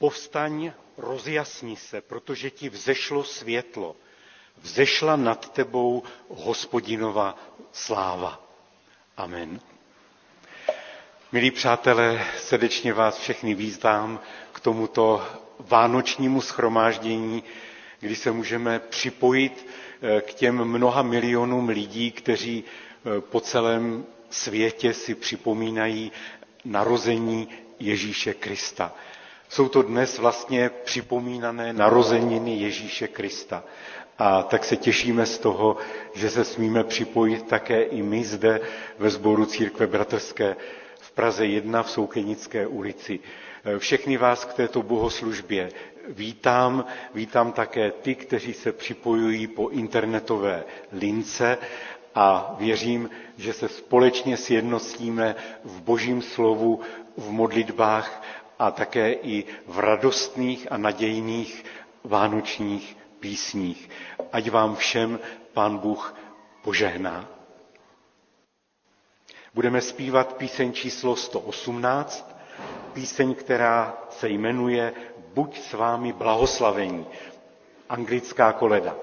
povstaň, rozjasni se, protože ti vzešlo světlo, vzešla nad tebou Hospodinova sláva. Amen. Milí přátelé, srdečně vás všechny vítám k tomuto vánočnímu shromáždění, kdy se můžeme připojit k těm mnoha milionům lidí, kteří po celém světě si připomínají narození Ježíše Krista. Jsou to dnes vlastně připomínané narozeniny Ježíše Krista. A tak se těšíme z toho, že se smíme připojit také i my zde ve sboru Církve Bratrské v Praze 1 v Soukenické ulici. Všechny vás k této bohoslužbě vítám. Vítám také ty, kteří se připojují po internetové lince a věřím, že se společně sjednotíme v Božím slovu, v modlitbách a také i v radostných a nadějných vánočních písních. Ať vám všem Pán Bůh požehná. Budeme zpívat píseň číslo 118, píseň, která se jmenuje Buď s vámi blahoslavení, anglická koleda.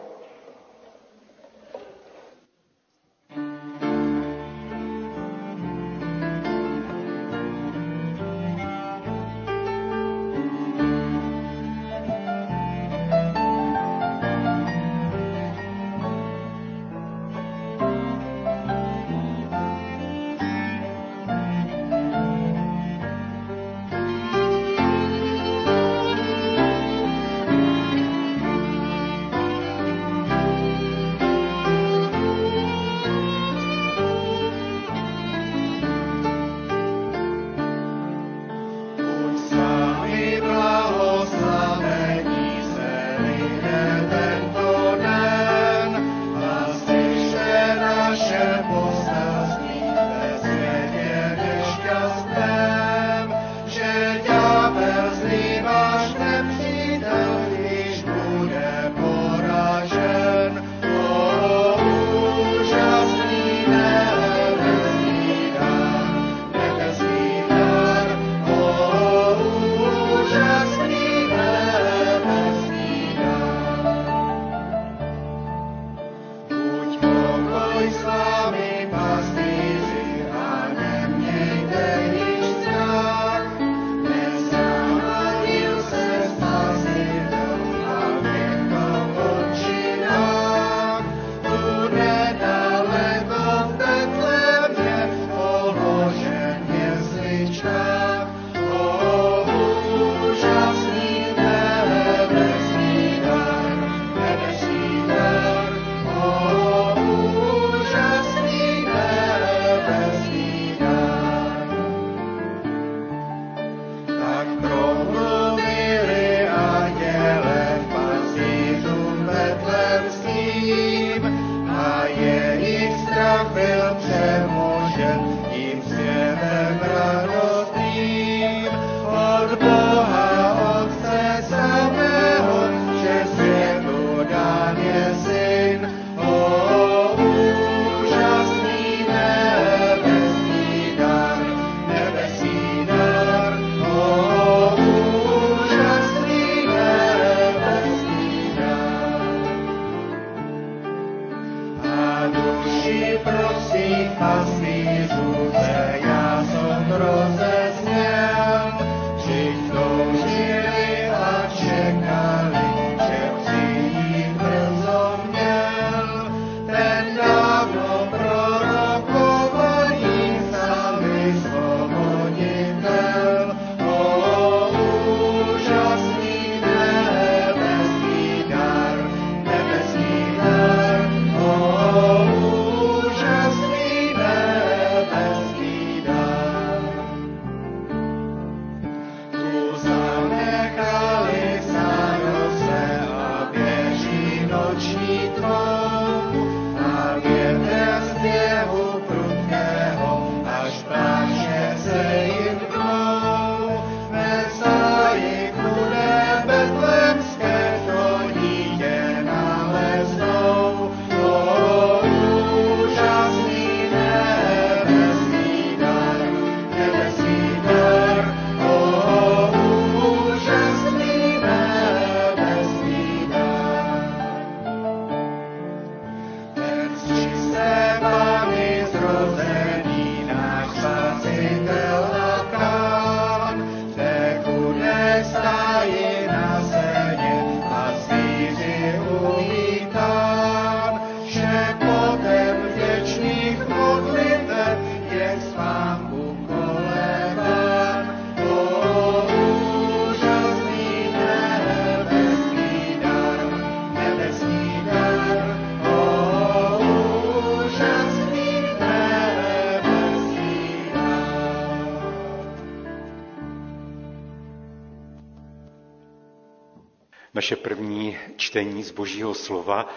Naše první čtení z Božího slova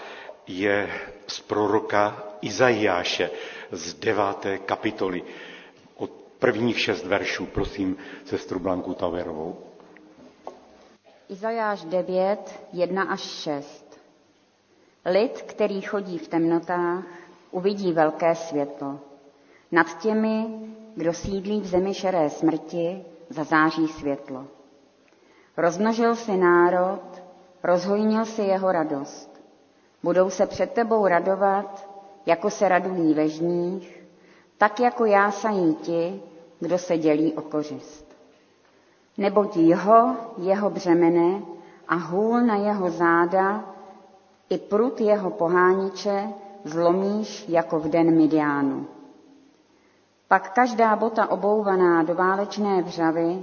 je z proroka Izajáše z 9. kapitoly. Od prvních 6 veršů, prosím, sestru Blanku Tauerovou. Izajáš 9, 1 až 6. Lid, který chodí v temnotách, uvidí velké světlo. Nad těmi, kdo sídlí v zemi šeré smrti, zazáří světlo. Rozmnožil si národ, rozhojnil si jeho radost. Budou se před tebou radovat, jako se radují ve žních, tak jako jásají ti, kdo se dělí o kořist. Neboť jeho břemene a hůl na jeho záda i prut jeho pohániče zlomíš jako v den Midiánu. Pak každá bota obouvaná do válečné vřavy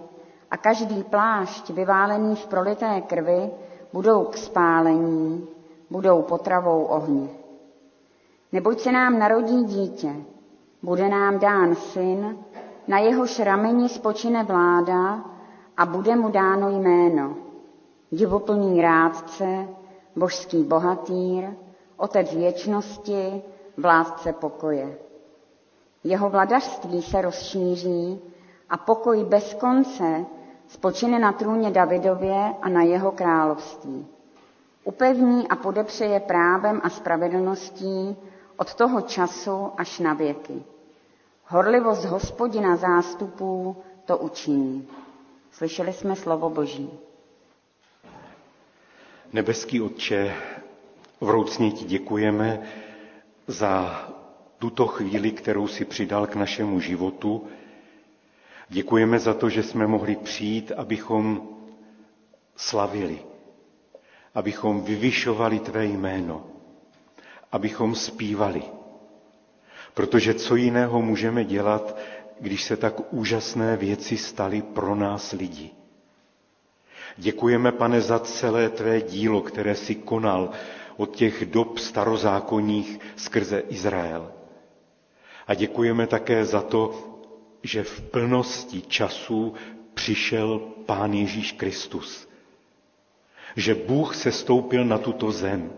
a každý plášť vyválený v prolité krvi budou k spálení, budou potravou ohně. Neboť se nám narodí dítě, bude nám dán syn, na jehož rameni spočine vláda a bude mu dáno jméno. Divoplný rádce, božský bohatýr, otec věčnosti, vládce pokoje. Jeho vladařství se rozšíří a pokoj bez konce spočine na trůně Davidově a na jeho království. Upevní a podepře je právem a spravedlností od toho času až na věky. Horlivost Hospodina zástupů to učiní. Slyšeli jsme slovo Boží. Nebeský Otče, vroucně ti děkujeme za tuto chvíli, kterou si přidal k našemu životu. Děkujeme za to, že jsme mohli přijít, abychom slavili, abychom vyvyšovali tvé jméno, abychom zpívali. Protože co jiného můžeme dělat, když se tak úžasné věci staly pro nás lidi. Děkujeme, Pane, za celé tvé dílo, které jsi konal od těch dob starozákonních skrze Izrael. A děkujeme také za to, že v plnosti času přišel Pán Ježíš Kristus. Že Bůh sestoupil na tuto zem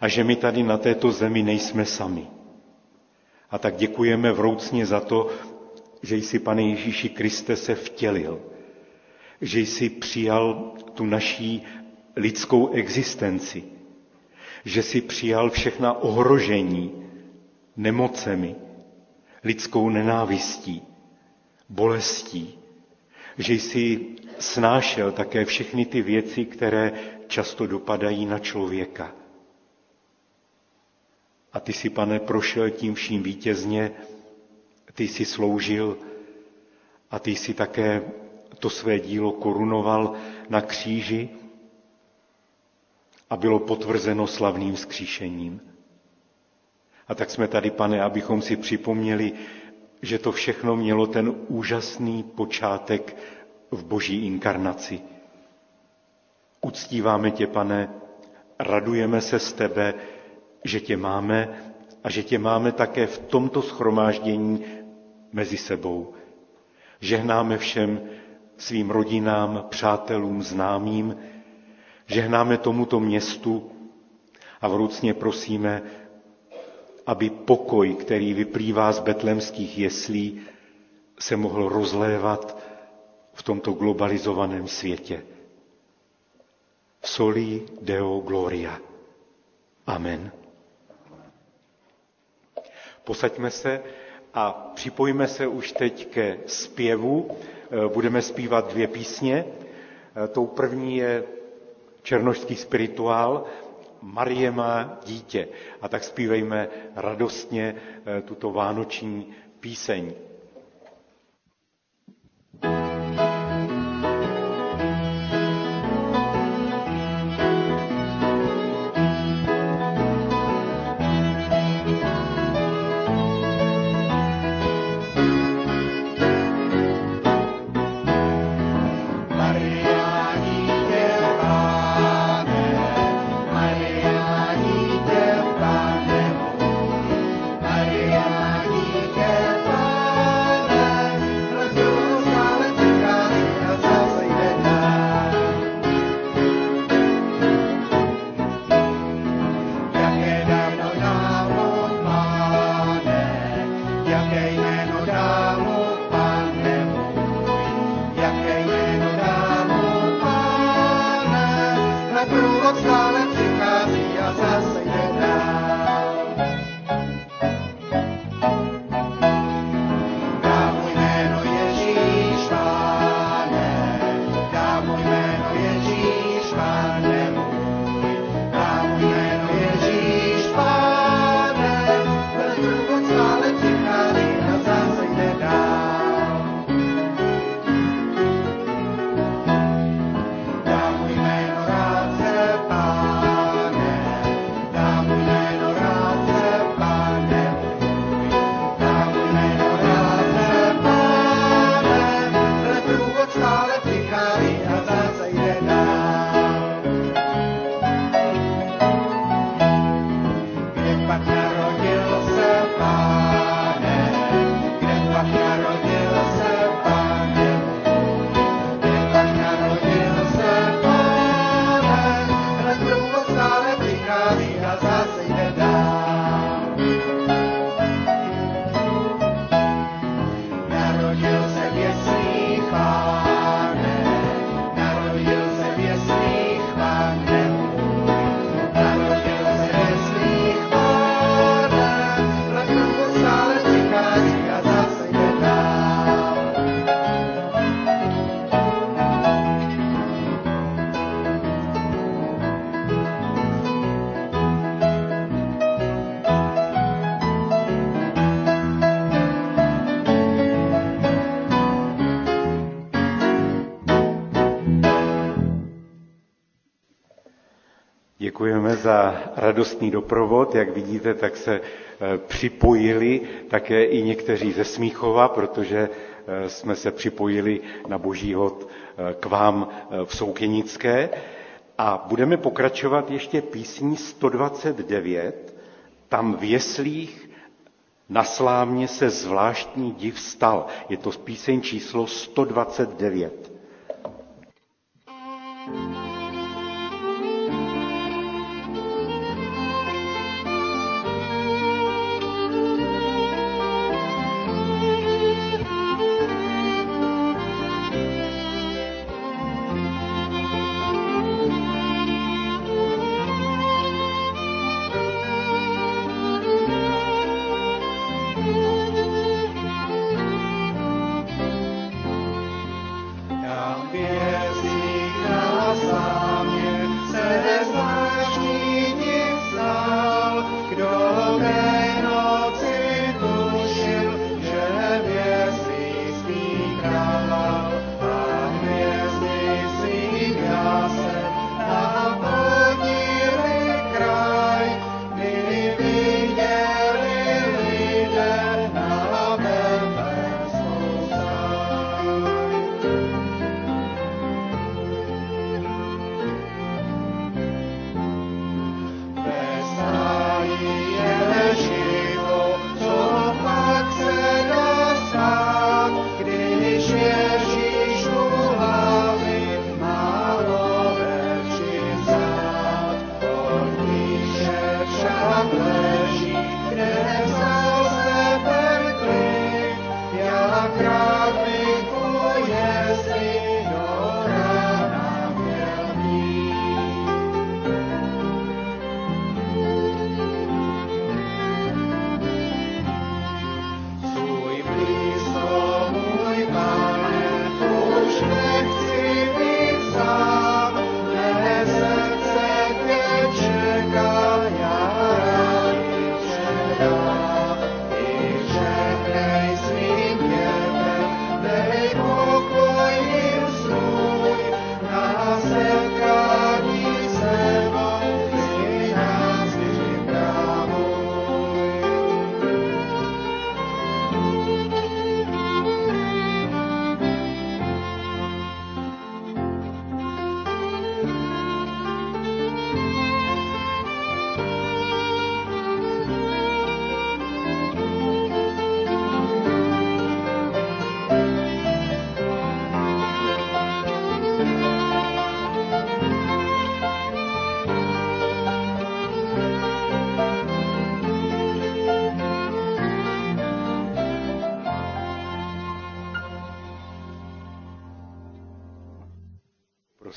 a že my tady na této zemi nejsme sami. A tak děkujeme vroucně za to, že jsi, Pane Ježíši Kriste, se vtělil. Že jsi přijal tu naší lidskou existenci. Že jsi přijal všechna ohrožení nemocemi, lidskou nenávistí, bolestí, že jsi snášel také všechny ty věci, které často dopadají na člověka. A ty jsi, Pane, prošel tím vším vítězně, ty jsi sloužil a ty jsi také to své dílo korunoval na kříži a bylo potvrzeno slavným vzkříšením. A tak jsme tady, Pane, abychom si připomněli, že to všechno mělo ten úžasný počátek v Boží inkarnaci. Uctíváme tě, Pane, radujeme se z tebe, že tě máme a že tě máme také v tomto shromáždění mezi sebou. Žehnáme všem svým rodinám, přátelům, známým, žehnáme tomuto městu a vroucně prosíme, aby pokoj, který vyplývá z betlémských jeslí, se mohl rozlévat v tomto globalizovaném světě. Soli Deo Gloria. Amen. Posaďme se a připojíme se už teď ke zpěvu. Budeme zpívat 2 písně. Tou první je černošský spirituál Marie má dítě. A tak zpívejme radostně tuto vánoční píseň. pak stále přichází a zase jde dál. Dám mu jméno Ježíš, Pane, dám mu jméno Ježíš, Pane můj, dám mu jméno Ježíš, Pane, ten pak stále přichází a zase jde dál. Děkujeme za radostný doprovod. Jak vidíte, tak se připojili také i někteří ze Smíchova, protože jsme se připojili na Boží hod k vám v Soukenické. A budeme pokračovat ještě písní 129. Tam v jeslích na slámě se zvláštní div stal. Je to píseň číslo 129.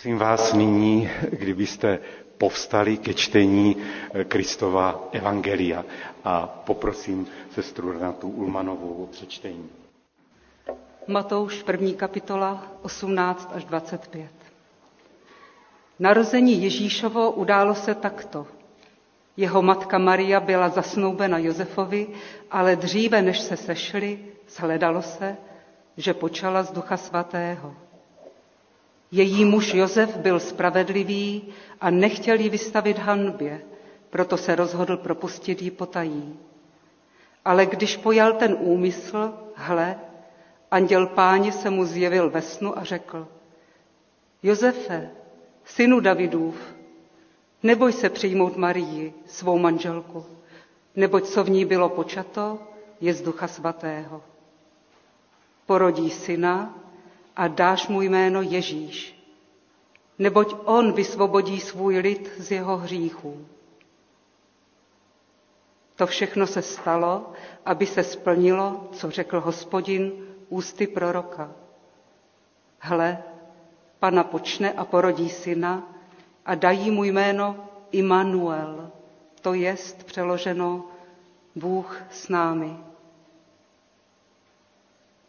Prosím vás nyní, kdybyste povstali ke čtení Kristova evangelia a poprosím sestru Renatu Ulmanovou o přečtení. Matouš 1. kapitola 18 až 25. Narození Ježíšovo událo se takto. Jeho matka Maria byla zasnoubena Josefovi, ale dříve, než se sešli, shledalo se, že počala z Ducha Svatého. Její muž Josef byl spravedlivý a nechtěl ji vystavit hanbě, proto se rozhodl propustit ji potají. Ale když pojal ten úmysl, hle, anděl Páně se mu zjevil ve snu a řekl: Josefe, synu Davidův, neboj se přijmout Marii, svou manželku, neboť co v ní bylo počato, je z Ducha Svatého. Porodí syna a dáš mu jméno Ježíš, neboť on vysvobodí svůj lid z jeho hříchů. To všechno se stalo, aby se splnilo, co řekl Hospodin ústy proroka. Hle, Pana počne a porodí syna a dají mu jméno Immanuel, to jest přeloženo Bůh s námi.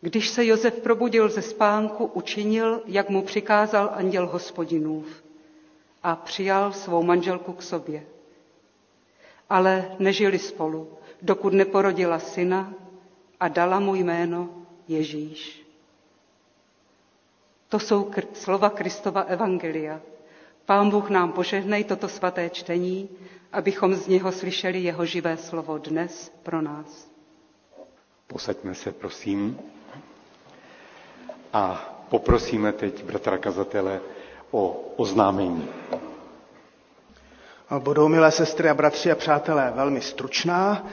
Když se Josef probudil ze spánku, učinil, jak mu přikázal anděl Hospodinův, a přijal svou manželku k sobě. Ale nežili spolu, dokud neporodila syna a dala mu jméno Ježíš. To jsou slova Kristova evangelia. Pán Bůh nám požehnej toto svaté čtení, abychom z něho slyšeli jeho živé slovo dnes pro nás. Posaďme se, prosím. A poprosíme teď bratra kazatele o oznámení. Budou, milé sestry a bratři a přátelé, velmi stručná.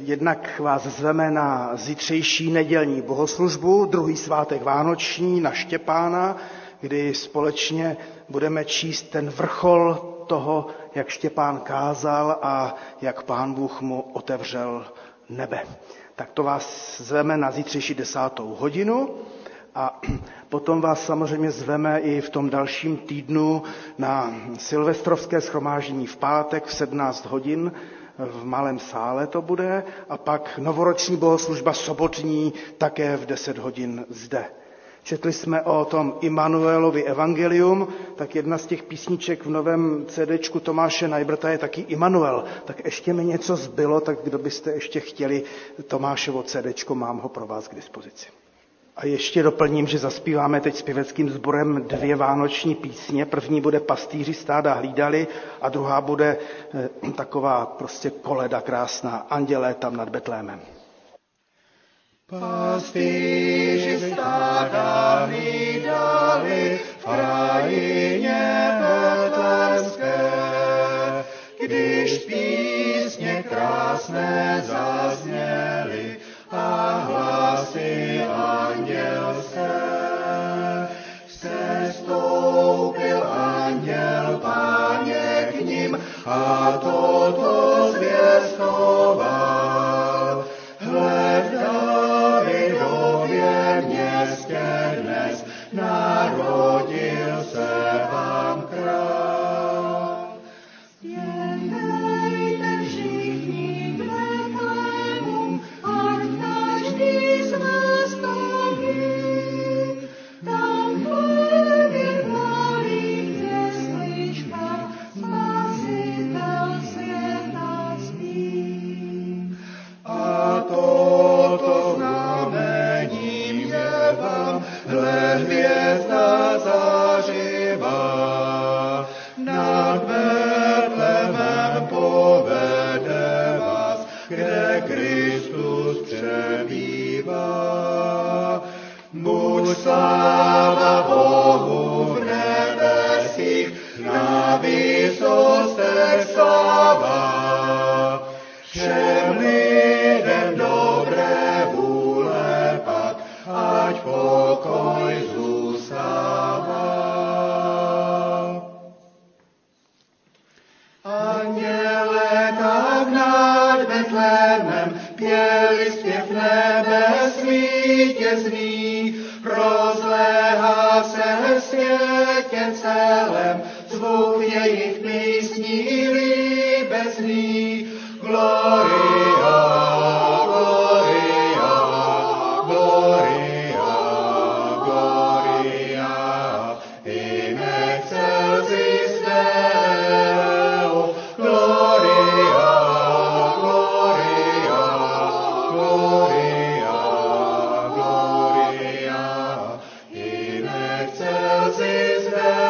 Jednak vás zveme na zítřejší nedělní bohoslužbu, druhý svátek vánoční na Štěpána, kdy společně budeme číst ten vrchol toho, jak Štěpán kázal a jak Pán Bůh mu otevřel nebe. Tak to vás zveme na zítřejší 10. hodinu a potom vás samozřejmě zveme i v tom dalším týdnu na silvestrovské shromáždění v pátek v 17 hodin, v malém sále to bude, a pak novoroční bohoslužba sobotní také v 10 hodin zde. Četli jsme o tom Immanuelovi evangelium, tak jedna z těch písniček v novém CDčku Tomáše Najbrta je taky Immanuel. Tak ještě mi něco zbylo, tak kdo byste ještě chtěli Tomáševo CDčko, mám ho pro vás k dispozici. A ještě doplním, že zaspíváme teď s pěveckým sborem 2 vánoční písně. První bude Pastýři stáda hlídali a druhá bude taková prostě koleda krásná, Andělé tam nad Betlémem. Pastýři stáda hlídali v krajině betlémské, když písně krásné zazněly a hlasy andělské. Sestoupil anděl Páně k nim a toto zvěstoval: Hle, v Davidově městě dnes narodil se vám král. Spěchejte všichni k Betlému, ať každý z vás to ví. Tam hledě v malých jesličkách Spasitel světa spí. A toto znamení je vám, hle, hvězda zažívá, nad Betlémem povede vás, kde Kristus přebývá. Buď sláva Bohu v nebesích, na výsostech sláva, všem lidem dobré vůle pak, ať pokoj zůstává. Anděle tak nad Betlémem pěli zpěv nebes vítězný, rozléhá se světě Izraelem, zvuk jejich písní i líbezní. Gloria, gloria, gloria, gloria, i nech celzi svého. Gloria, gloria, gloria, gloria, i nech celzi svého.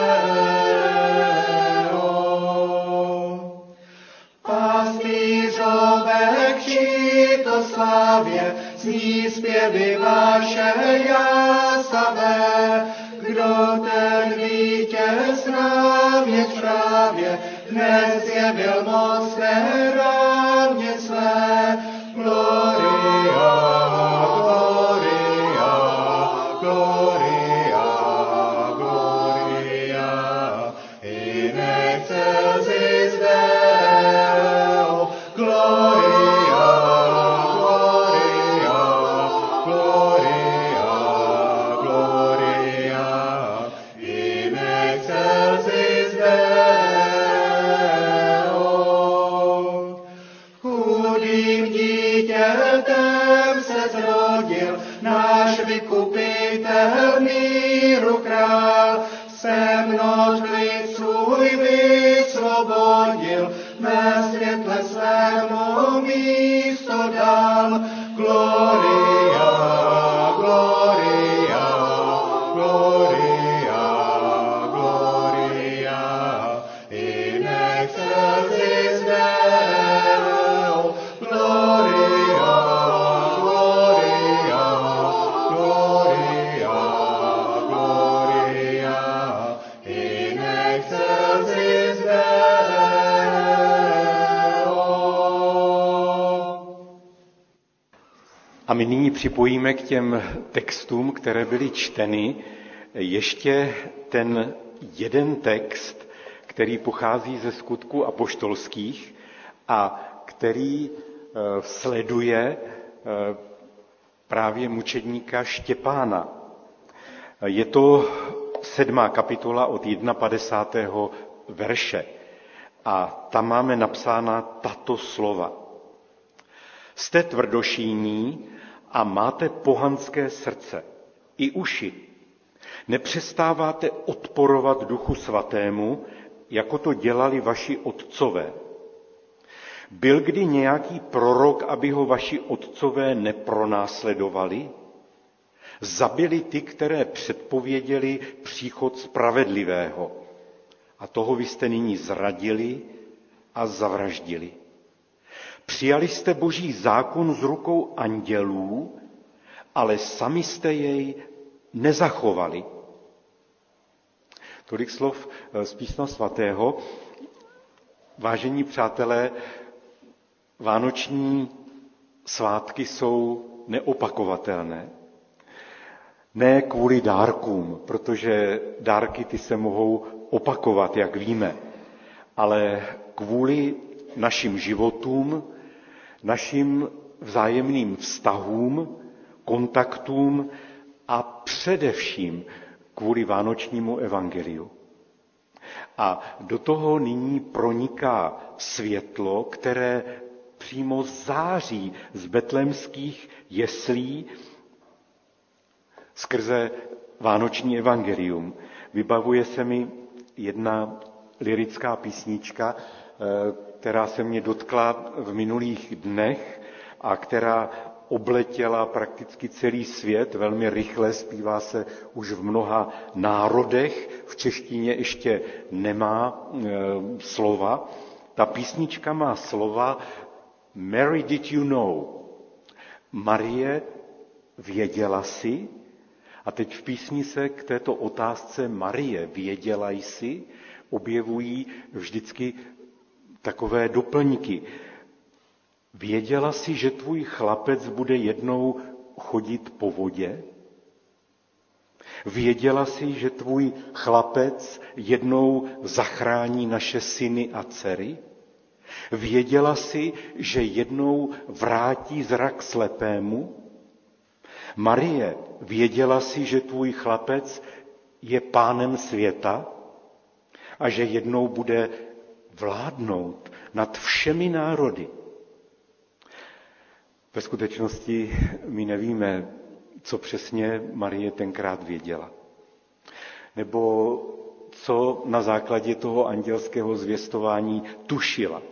Pastýřovek žitoslavě zní zpěvy vaše jasavé. Kdo ten vítěz nám je v trávě, dnes je byl mocné rámě své. Gloria, gloria, gloria, gloria, i nech celzi svého. Gloria, gloria, gloria, gloria, i nech celzi svého. Chudým dítětem se zrodil náš vykupitel, míru král. Se množ lid svůj vysvobodil, ve světle svému místo dal. Gloria, gloria, gloria, gloria, i nech celzi svého. Gloria, gloria, gloria, gloria, i nech celzi svého. A my nyní připojíme k těm textům, které byly čteny, ještě ten jeden text, který pochází ze Skutků apoštolských a který sleduje právě mučedníka Štěpána. Je to 7. kapitola od 51. verše a tam máme napsána tato slova. Jste tvrdošíní a máte pohanské srdce i uši. Nepřestáváte odporovat Duchu Svatému, jako to dělali vaši otcové. Byl kdy nějaký prorok, aby ho vaši otcové nepronásledovali? Zabili ty, které předpověděli příchod spravedlivého. A toho vy jste nyní zradili a zavraždili. Přijali jste Boží zákon z rukou andělů, ale sami jste jej nezachovali. Tolik slov z Písma svatého. Vážení přátelé, vánoční svátky jsou neopakovatelné. Ne kvůli dárkům, protože dárky ty se mohou opakovat, jak víme, ale kvůli našim životům, našim vzájemným vztahům, kontaktům a především kvůli vánočnímu evangeliu. A do toho nyní proniká světlo, které přímo září z betlémských jeslí skrze vánoční evangelium. Vybavuje se mi jedna lirická písnička, která se mě dotkla v minulých dnech a která obletěla prakticky celý svět, velmi rychle, zpívá se už v mnoha národech, v češtině ještě nemá slova. Ta písnička má slova Mary, did you know? Marie, věděla jsi? A teď v písni se k této otázce Marie, věděla jsi, objevují vždycky takové doplňky. Věděla jsi, že tvůj chlapec bude jednou chodit po vodě? Věděla jsi, že tvůj chlapec jednou zachrání naše syny a dcery? Věděla jsi, že jednou vrátí zrak slepému? Marie, věděla jsi, že tvůj chlapec je pánem světa? a že jednou bude vládnout nad všemi národy. Ve skutečnosti my nevíme, co přesně Marie tenkrát věděla. Nebo co na základě toho andělského zvěstování tušila.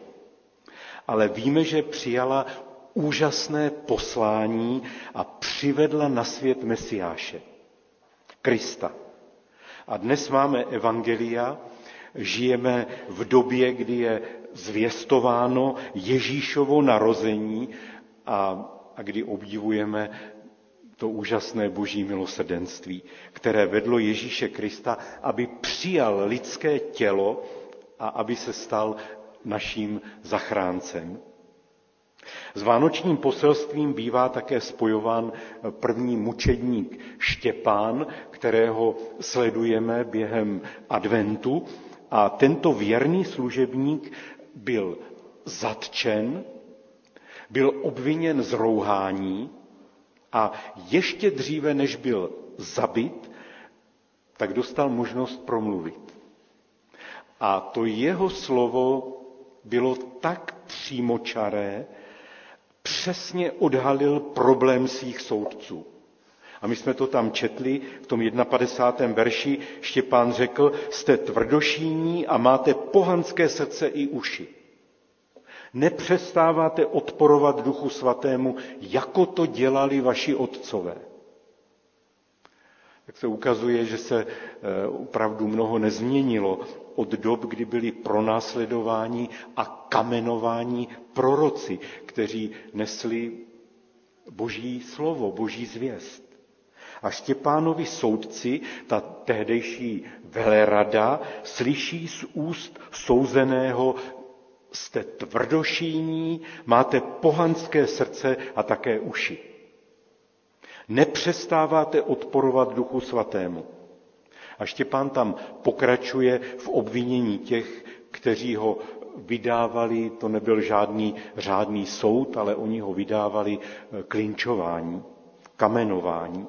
Ale víme, že přijala úžasné poslání a přivedla na svět Mesiáše, Krista. A dnes máme evangelia, žijeme v době, kdy je zvěstováno Ježíšovo narození a kdy obdivujeme to úžasné boží milosrdenství, které vedlo Ježíše Krista, aby přijal lidské tělo a aby se stal naším zachráncem. S vánočním poselstvím bývá také spojován první mučedník Štěpán, kterého sledujeme během adventu. A tento věrný služebník byl zatčen, byl obviněn z rouhání a ještě dříve, než byl zabit, tak dostal možnost promluvit. A to jeho slovo bylo tak přímočaré, přesně odhalil problém svých soudců. A my jsme to tam četli, v tom 51. verši Štěpán řekl, jste tvrdošíní a máte pohanské srdce i uši. Nepřestáváte odporovat Duchu Svatému, jako to dělali vaši otcové. Tak se ukazuje, že se opravdu mnoho nezměnilo od dob, kdy byli pronásledováni a kamenováni proroci, kteří nesli boží slovo, boží zvěst. A Štěpánovi soudci, ta tehdejší velerada, slyší z úst souzeného, jste tvrdošíní, máte pohanské srdce a také uši. Nepřestáváte odporovat Duchu Svatému. A Štěpán tam pokračuje v obvinění těch, kteří ho vydávali, to nebyl žádný řádný soud, ale oni ho vydávali klinčování, kamenování.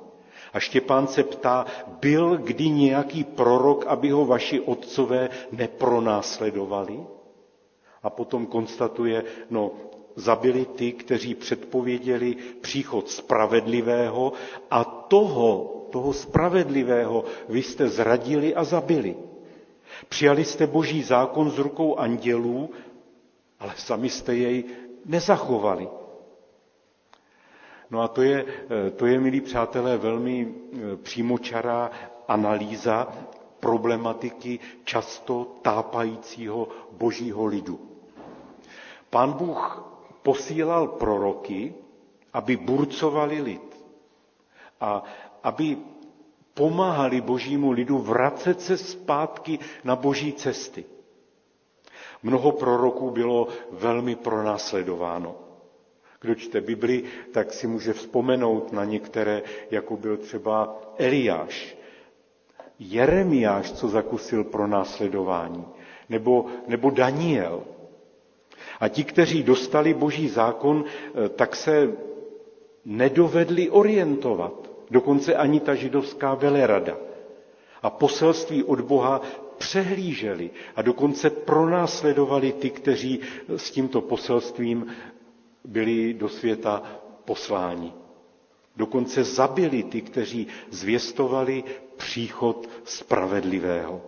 A Štěpán se ptá, byl kdy nějaký prorok, aby ho vaši otcové nepronásledovali? A potom konstatuje, zabili ty, kteří předpověděli příchod spravedlivého a toho spravedlivého vy jste zradili a zabili. Přijali jste boží zákon z rukou andělů, ale sami jste jej nezachovali. No a to je, milí přátelé, velmi přímočará analýza problematiky často tápajícího božího lidu. Pán Bůh posílal proroky, aby burcovali lid a aby pomáhali božímu lidu vracet se zpátky na boží cesty. Mnoho proroků bylo velmi pronásledováno. Kdo čte Bibli, tak si může vzpomenout na některé, jako byl třeba Eliáš, Jeremiáš, co zakusil pronásledování, nebo Daniel. A ti, kteří dostali boží zákon, tak se nedovedli orientovat. Dokonce ani ta židovská velerada. A poselství od Boha přehlíželi a dokonce pronásledovali ty, kteří s tímto poselstvím byli do světa posláni. Dokonce zabili ty, kteří zvěstovali příchod spravedlivého.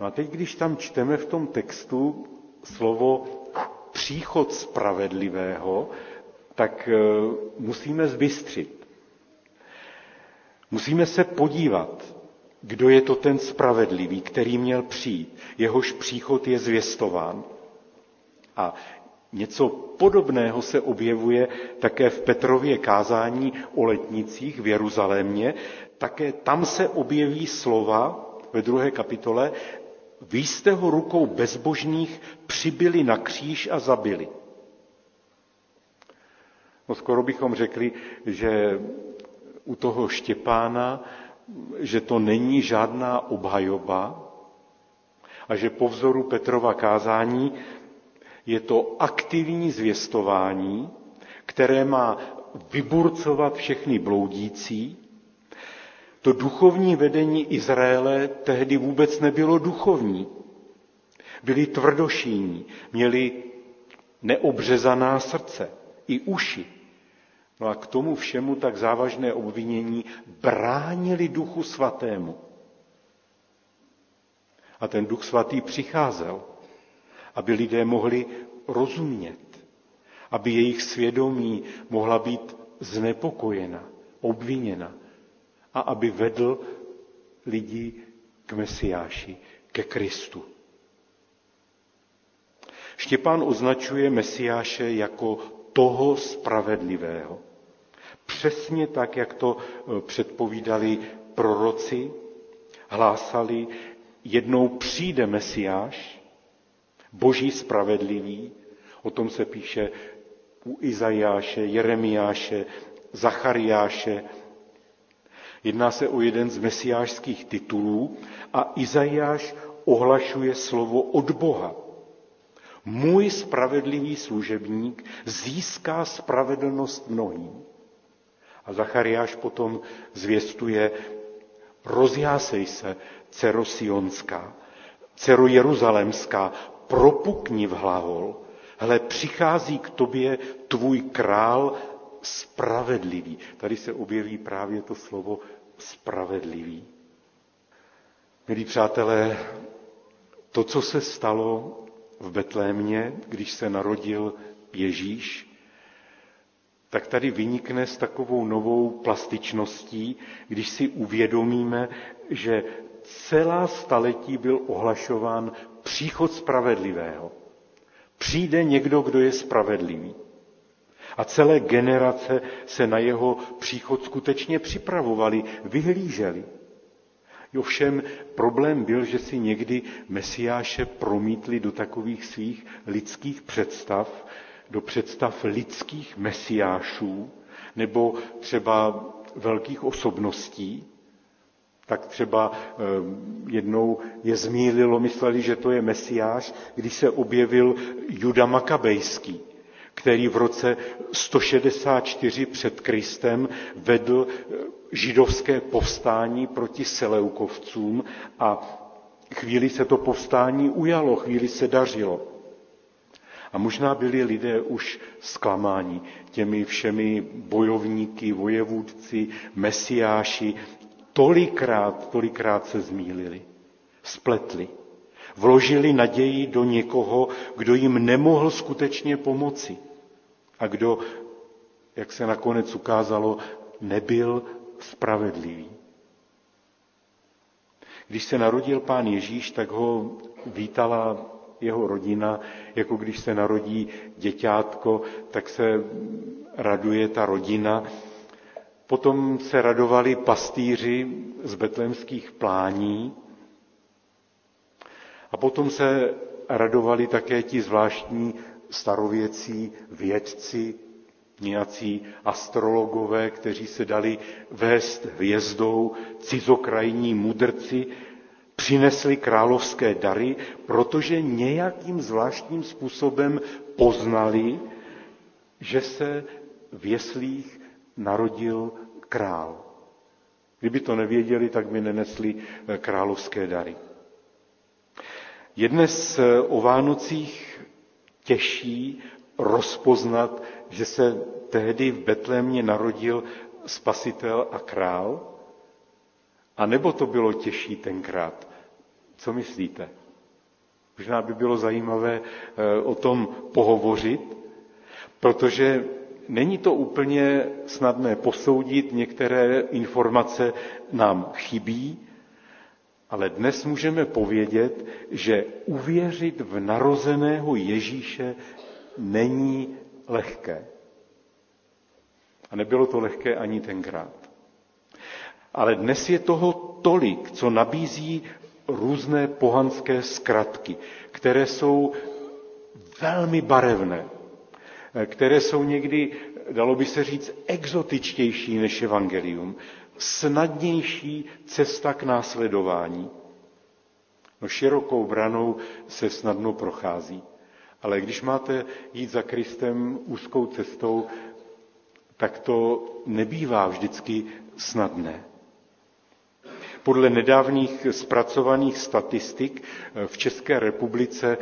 No a teď, když tam čteme v tom textu slovo příchod spravedlivého, tak musíme zbystřit. Musíme se podívat, kdo je to ten spravedlivý, který měl přijít. Jehož příchod je zvěstován. A něco podobného se objevuje také v Petrově kázání o letnicích v Jeruzalémě. Také tam se objeví slova ve 2. kapitole, vy jste ho rukou bezbožných přibili na kříž a zabili. No skoro bychom řekli, že u toho Štěpána, že to není žádná obhajoba a že po vzoru Petrova kázání je to aktivní zvěstování, které má vyburcovat všechny bloudící, To duchovní vedení Izraele tehdy vůbec nebylo duchovní. Byli tvrdošíní, měli neobřezaná srdce i uši. No a k tomu všemu tak závažné obvinění bránili Duchu Svatému. A ten Duch Svatý přicházel, aby lidé mohli rozumět, aby jejich svědomí mohla být znepokojena, obviněna a aby vedl lidi k Mesiáši, ke Kristu. Štěpán označuje Mesiáše jako toho spravedlivého. Přesně tak, jak to předpovídali proroci, hlásali, jednou přijde Mesiáš, Boží spravedlivý, o tom se píše u Izajáše, Jeremiáše, Zachariáše. Jedná se o jeden z mesiášských titulů a Izajáš ohlašuje slovo od Boha. Můj spravedlivý služebník získá spravedlnost mnohým. A Zachariáš potom zvěstuje, rozjásej se, dcero Sionská, dcero Jeruzalémská, propukni v hlavol, hle, přichází k tobě tvůj král spravedlivý. Tady se objeví právě to slovo spravedlivý. Milí přátelé, to, co se stalo v Betlémě, když se narodil Ježíš, tak tady vynikne s takovou novou plastičností, když si uvědomíme, že celá staletí byl ohlašován příchod spravedlivého. Přijde někdo, kdo je spravedlivý. A celé generace se na jeho příchod skutečně připravovali, vyhlíželi. Ovšem problém byl, že si někdy Mesiáše promítli do takových svých lidských představ, do představ lidských mesiášů, nebo třeba velkých osobností. Tak třeba jednou je zmýlilo, mysleli, že to je Mesiáš, když se objevil Juda Makabejský, který v roce 164 před Kristem vedl židovské povstání proti Seleukovcům a chvíli se to povstání ujalo, chvíli se dařilo. A možná byli lidé už zklamáni těmi všemi bojovníky, vojevůdci, mesiáši. Tolikrát se zmýlili, spletli, vložili naději do někoho, kdo jim nemohl skutečně pomoci a kdo, jak se nakonec ukázalo, nebyl spravedlivý. Když se narodil Pán Ježíš, tak ho vítala jeho rodina, jako když se narodí děťátko, tak se raduje ta rodina. Potom se radovali pastýři z betlémských plání a potom se radovali také ti zvláštní starověcí vědci, nějací astrologové, kteří se dali vést hvězdou, cizokrajní mudrci, přinesli královské dary, protože nějakým zvláštním způsobem poznali, že se v jeslích narodil král. Kdyby to nevěděli, tak by nenesli královské dary. Je dnes o Vánocích těžší rozpoznat, že se tehdy v Betlémě narodil spasitel a král? A nebo to bylo těžší tenkrát? Co myslíte? Možná by bylo zajímavé o tom pohovořit, protože není to úplně snadné posoudit, některé informace nám chybí, ale dnes můžeme povědět, že uvěřit v narozeného Ježíše není lehké. A nebylo to lehké ani tenkrát. Ale dnes je toho tolik, co nabízí různé pohanské zkratky, které jsou velmi barevné, které jsou někdy, dalo by se říct, exotičtější než evangelium, snadnější cesta k následování. No širokou branou se snadno prochází, ale když máte jít za Kristem úzkou cestou, tak to nebývá vždycky snadné. Podle nedávných zpracovaných statistik v České republice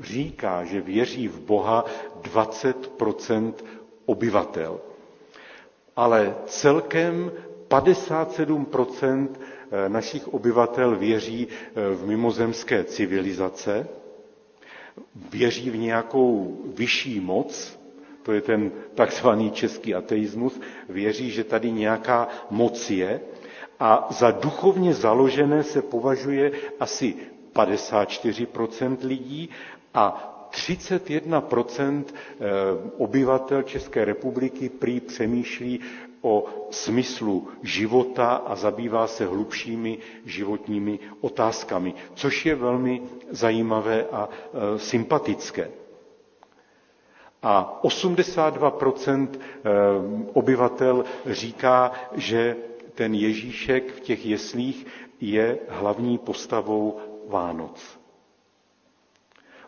říká, že věří v Boha 20% obyvatel. Ale celkem 57% našich obyvatel věří v mimozemské civilizace, věří v nějakou vyšší moc, to je ten takzvaný český ateismus, věří, že tady nějaká moc je, a za duchovně založené se považuje asi 54% lidí a 31% obyvatel České republiky prý přemýšlí o smyslu života a zabývá se hlubšími životními otázkami, což je velmi zajímavé a sympatické. A 82% obyvatel říká, že ten Ježíšek v těch jeslích je hlavní postavou Vánoc.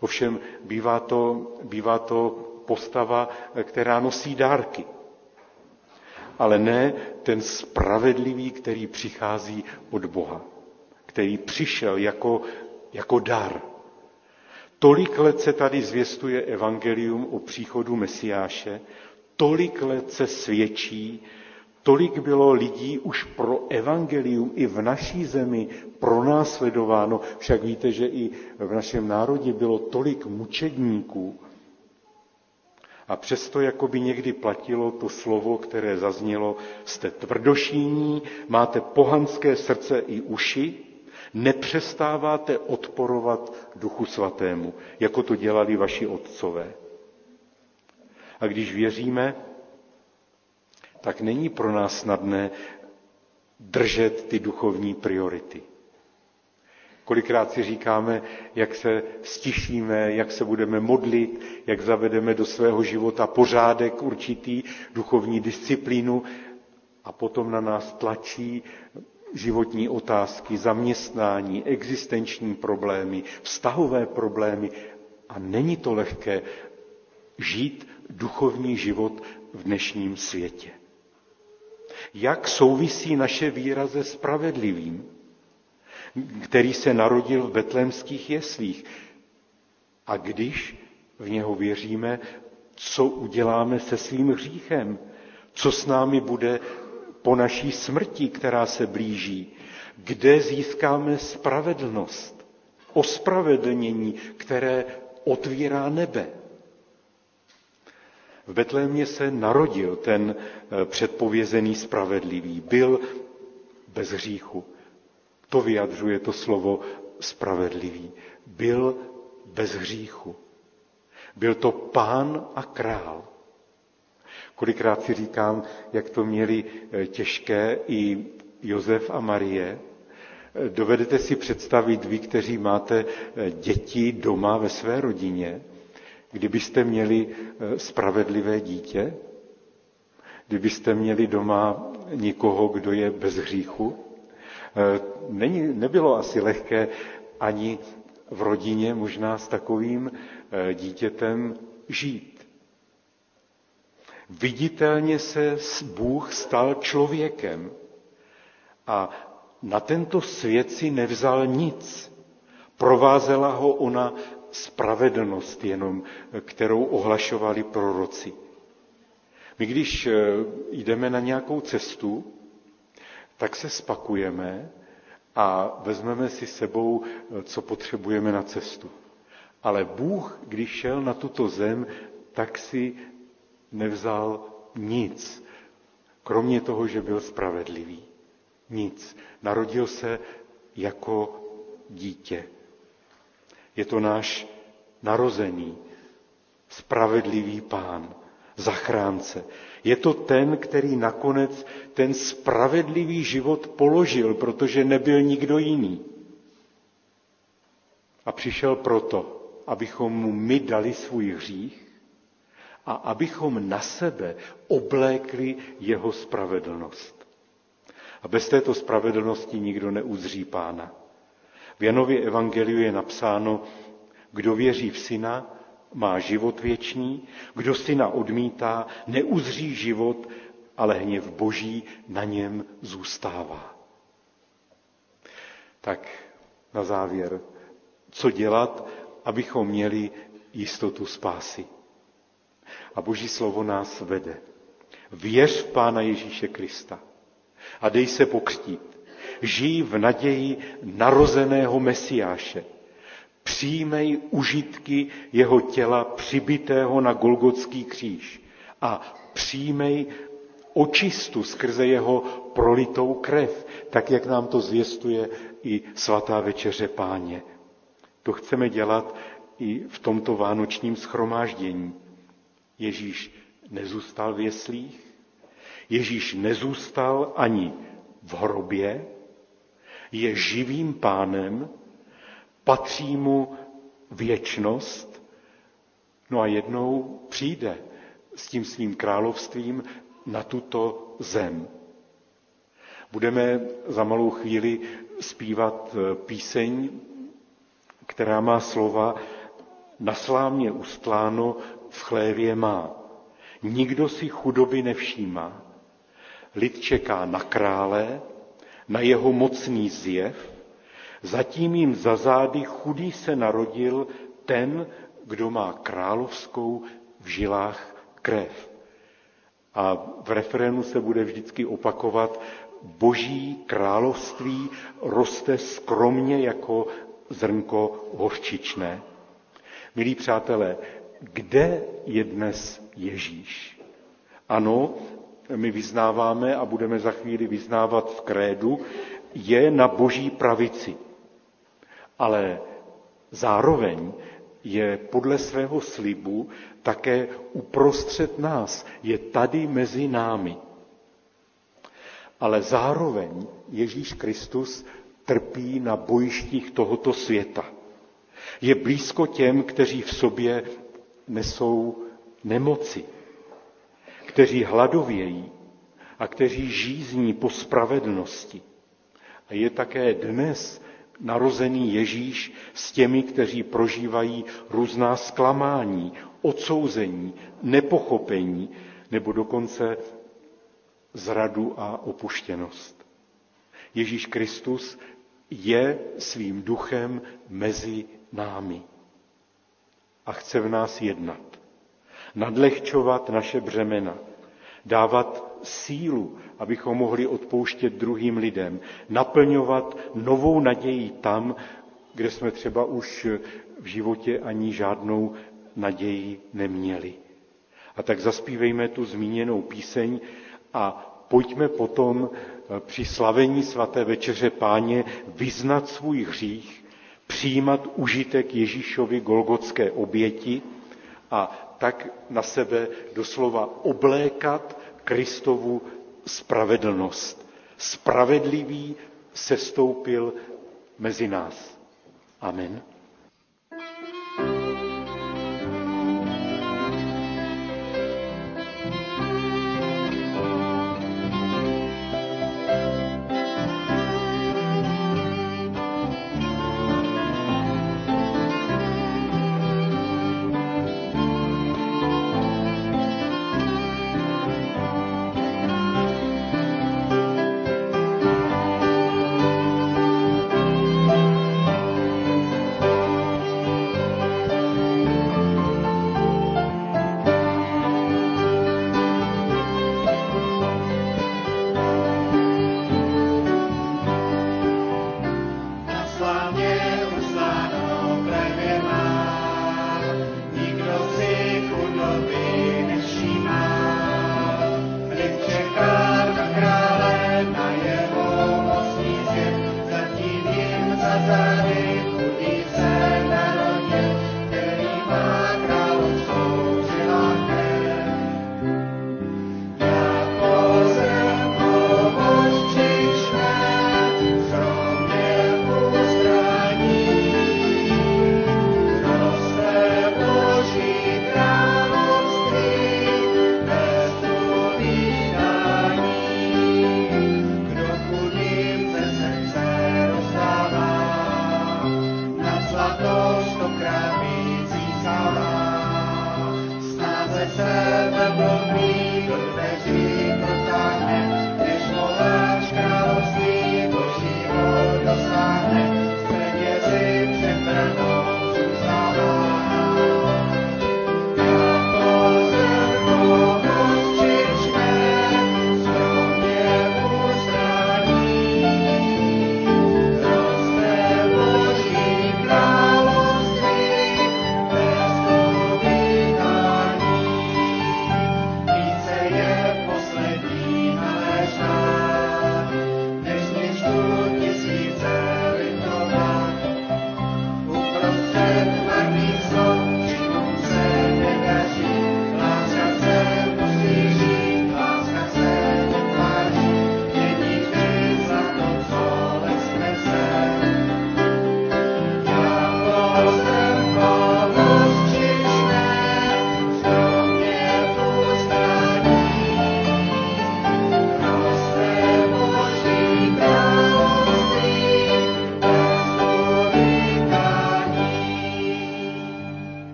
Ovšem bývá to postava, která nosí dárky, ale ne ten spravedlivý, který přichází od Boha, který přišel jako dar. Tolik let se tady zvěstuje evangelium o příchodu Mesiáše, tolik let se svědčí, tolik bylo lidí už pro evangelium i v naší zemi pronásledováno, však víte, že i v našem národě bylo tolik mučedníků. A přesto jakoby někdy platilo to slovo, které zaznělo, jste tvrdošíní, máte pohanské srdce i uši, nepřestáváte odporovat Duchu Svatému, jako to dělali vaši otcové. A když věříme, tak není pro nás snadné držet ty duchovní priority. Kolikrát si říkáme, jak se stišíme, jak se budeme modlit, jak zavedeme do svého života pořádek, určitý duchovní disciplínu, a potom na nás tlačí životní otázky, zaměstnání, existenční problémy, vztahové problémy, a není to lehké žít duchovní život v dnešním světě. Jak souvisí naše víra se spravedlivým, který se narodil v betlémských jeslích? A když v něho věříme, co uděláme se svým hříchem? Co s námi bude po naší smrti, která se blíží? Kde získáme spravedlnost, ospravedlnění, které otvírá nebe? V Betlémě se narodil ten předpovězený spravedlivý, byl bez hříchu. To vyjadřuje to slovo spravedlivý. Byl bez hříchu. Byl to pán a král. Kolikrát si říkám, jak to měli těžké i Josef a Marie. Dovedete si představit, vy, kteří máte děti doma ve své rodině, kdybyste měli spravedlivé dítě, kdybyste měli doma nikoho, kdo je bez hříchu? Nebylo asi lehké ani v rodině možná s takovým dítětem žít. Viditelně se Bůh stal člověkem a na tento svět si nevzal nic. Provázela ho ona spravedlnost jenom, kterou ohlašovali proroci. My když jdeme na nějakou cestu, tak se spakujeme a vezmeme si sebou, co potřebujeme na cestu. Ale Bůh, když šel na tuto zem, tak si nevzal nic, kromě toho, že byl spravedlivý. Nic. Narodil se jako dítě. Je to náš narozený, spravedlivý pán, zachránce. Je to ten, který nakonec ten spravedlivý život položil, protože nebyl nikdo jiný. A přišel proto, abychom mu my dali svůj hřích a abychom na sebe oblékli jeho spravedlnost. A bez této spravedlnosti nikdo neuzří pána. V Janově evangeliu je napsáno, kdo věří v syna, má život věčný, kdo syna odmítá, neuzří život, ale hněv Boží na něm zůstává. Tak na závěr, co dělat, abychom měli jistotu spásy. A Boží slovo nás vede. Věř v Pána Ježíše Krista a dej se pokřtít. Žij v naději narozeného Mesiáše. Přijmej užitky jeho těla přibitého na Golgotský kříž a přijmej očistu skrze jeho prolitou krev, tak jak nám to zvěstuje i svatá večeře Páně. To chceme dělat i v tomto vánočním shromáždění. Ježíš nezůstal v jeslích, Ježíš nezůstal ani v hrobě, je živým Pánem, patří mu věčnost, no a jednou přijde s tím svým královstvím na tuto zem. Budeme za malou chvíli zpívat píseň, která má slova na slámě ustláno v chlévě má. Nikdo si chudoby nevšímá. Lid čeká na krále, na jeho mocný zjev. Zatím jim za zády chudý se narodil ten, kdo má královskou v žilách krev. A v refrénu se bude vždycky opakovat: Boží království roste skromně jako zrnko hořčičné. Milí přátelé, kde je dnes Ježíš? Ano, my vyznáváme a budeme za chvíli vyznávat v krédu, je na Boží pravici. Ale zároveň je podle svého slibu také uprostřed nás, je tady mezi námi. Ale zároveň Ježíš Kristus trpí na bojištích tohoto světa. Je blízko těm, kteří v sobě nesou nemoci, kteří hladovějí a kteří žízní po spravedlnosti. A je také dnes narozený Ježíš s těmi, kteří prožívají různá zklamání, odsouzení, nepochopení nebo dokonce zradu a opuštěnost. Ježíš Kristus je svým duchem mezi námi a chce v nás jednat, nadlehčovat naše břemena, dávat sílu, abychom mohli odpouštět druhým lidem, naplňovat novou naději tam, kde jsme třeba už v životě ani žádnou naději neměli. A tak zaspívejme tu zmíněnou píseň a pojďme potom při slavení svaté večeře Páně vyznat svůj hřích, přijímat užitek Ježíšovy golgotské oběti a tak na sebe doslova oblékat Kristovu spravedlnost. Spravedlivý sestoupil mezi nás. Amen.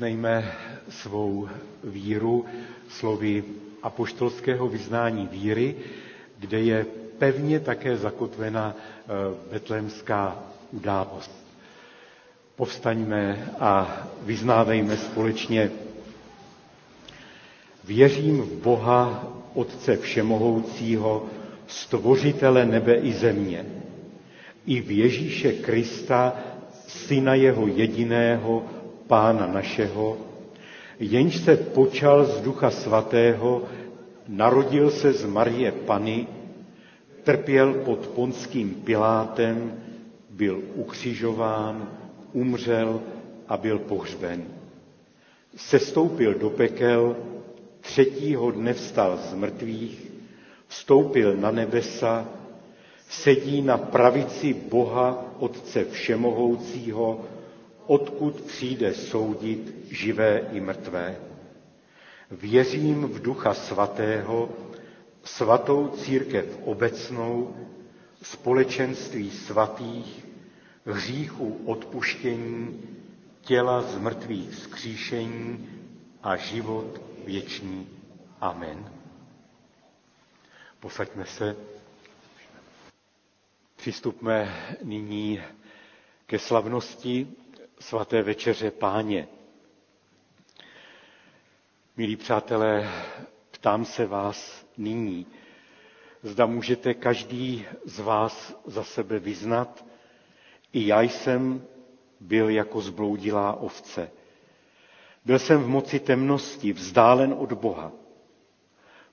Vyznejme svou víru slovy apoštolského vyznání víry, kde je pevně také zakotvena betlémská událost. Povstaňme a vyznávejme společně. Věřím v Boha, Otce Všemohoucího, Stvořitele nebe i země, i v Ježíše Krista, Syna jeho jediného, Pána našeho, jenž se počal z Ducha Svatého, narodil se z Marie Pany, trpěl pod Pontským Pilátem, byl ukřižován, umřel a byl pohřben. Sestoupil do pekel, třetího dne vstal z mrtvých, vstoupil na nebesa, sedí na pravici Boha, Otce Všemohoucího, odkud přijde soudit živé i mrtvé. Věřím v Ducha Svatého, svatou církev obecnou, společenství svatých, hříchů odpuštění, těla z mrtvých vzkříšení a život věčný. Amen. Posaďme se. Přistupme nyní ke slavnosti svaté večeře Páně. Milí přátelé, ptám se vás nyní, zda můžete každý z vás za sebe vyznat, i já jsem byl jako zbloudilá ovce. Byl jsem v moci temnosti, vzdálen od Boha.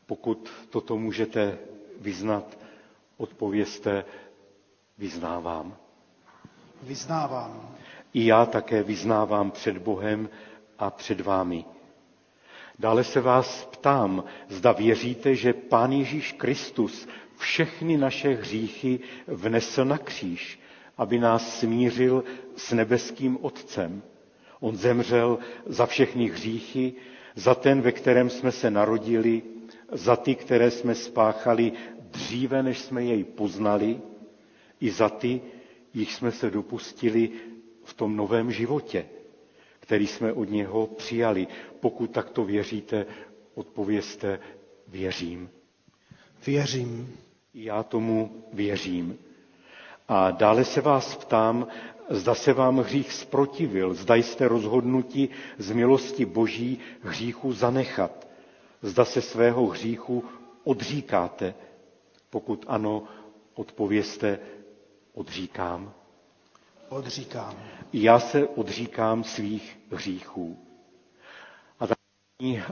Pokud toto můžete vyznat, odpovězte: vyznávám. Vyznávám. I já také vyznávám před Bohem a před vámi. Dále se vás ptám, zda věříte, že Pán Ježíš Kristus všechny naše hříchy vnesl na kříž, aby nás smířil s nebeským Otcem. On zemřel za všechny hříchy, za ten, ve kterém jsme se narodili, za ty, které jsme spáchali dříve, než jsme jej poznali, i za ty, jich jsme se dopustili v tom novém životě, který jsme od něho přijali. Pokud takto věříte, odpovězte: věřím. Věřím. Já tomu věřím. A dále se vás ptám, zda se vám hřích zprotivil, zda jste rozhodnuti z milosti Boží hříchu zanechat, zda se svého hříchu odříkáte. Pokud ano, odpovězte: odříkám. Odříkám. Já se odříkám svých hříchů. A tak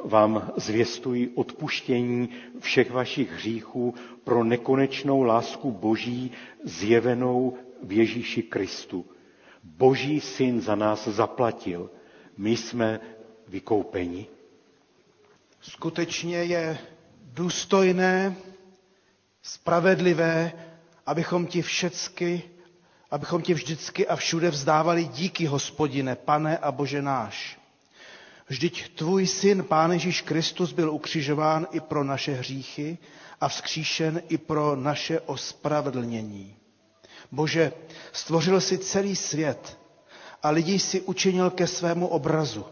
vám zvěstuji odpuštění všech vašich hříchů pro nekonečnou lásku Boží zjevenou v Ježíši Kristu. Boží Syn za nás zaplatil. My jsme vykoupeni. Skutečně je důstojné, spravedlivé, abychom ti vždycky a všude vzdávali díky, Hospodine, Pane a Bože náš. Vždyť tvůj Syn, Pán Ježíš Kristus, byl ukřižován i pro naše hříchy a vzkříšen i pro naše ospravedlnění. Bože, stvořil jsi celý svět a lidi jsi učinil ke svému obrazu.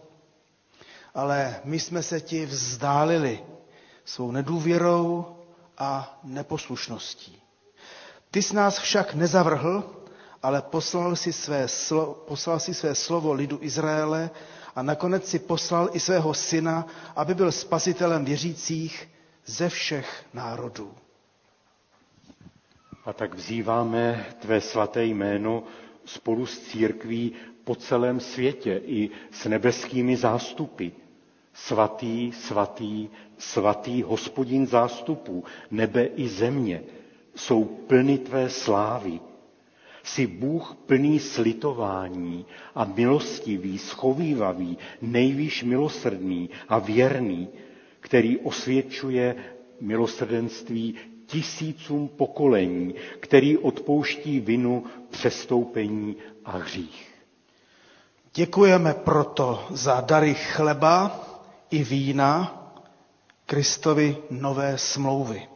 Ale my jsme se ti vzdálili svou nedůvěrou a neposlušností. Ty jsi nás však nezavrhl, ale poslal si své slovo lidu Izraele a nakonec si poslal i svého Syna, aby byl spasitelem věřících ze všech národů. A tak vzýváme tvé svaté jméno spolu s církví po celém světě i s nebeskými zástupy. Svatý, svatý, svatý Hospodin zástupů, nebe i země jsou plny tvé slávy. Jsi Bůh plný slitování a milostivý, schovívavý, nejvýš milosrdný a věrný, který osvědčuje milosrdenství tisícům pokolení, který odpouští vinu, přestoupení a hřích. Děkujeme proto za dary chleba i vína Kristovy nové smlouvy.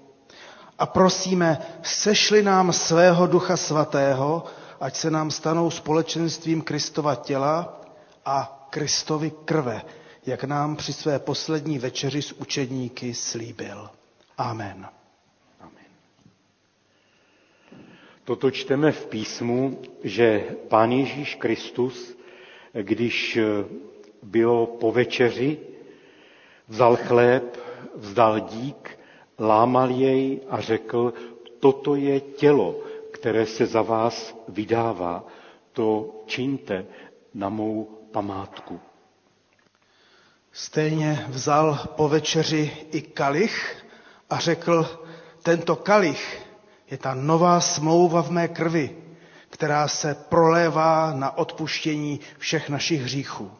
A prosíme, sešli nám svého Ducha Svatého, ať se nám stanou společenstvím Kristova těla a Kristovy krve, jak nám při své poslední večeři s učedníky slíbil. Amen. Amen. Toto čteme v písmu, že Pán Ježíš Kristus, když bylo po večeři, vzal chléb, vzdal dík, lámal jej a řekl, toto je tělo, které se za vás vydává, to čiňte na mou památku. Stejně vzal po večeři i kalich a řekl, tento kalich je ta nová smlouva v mé krvi, která se prolévá na odpuštění všech našich hříchů.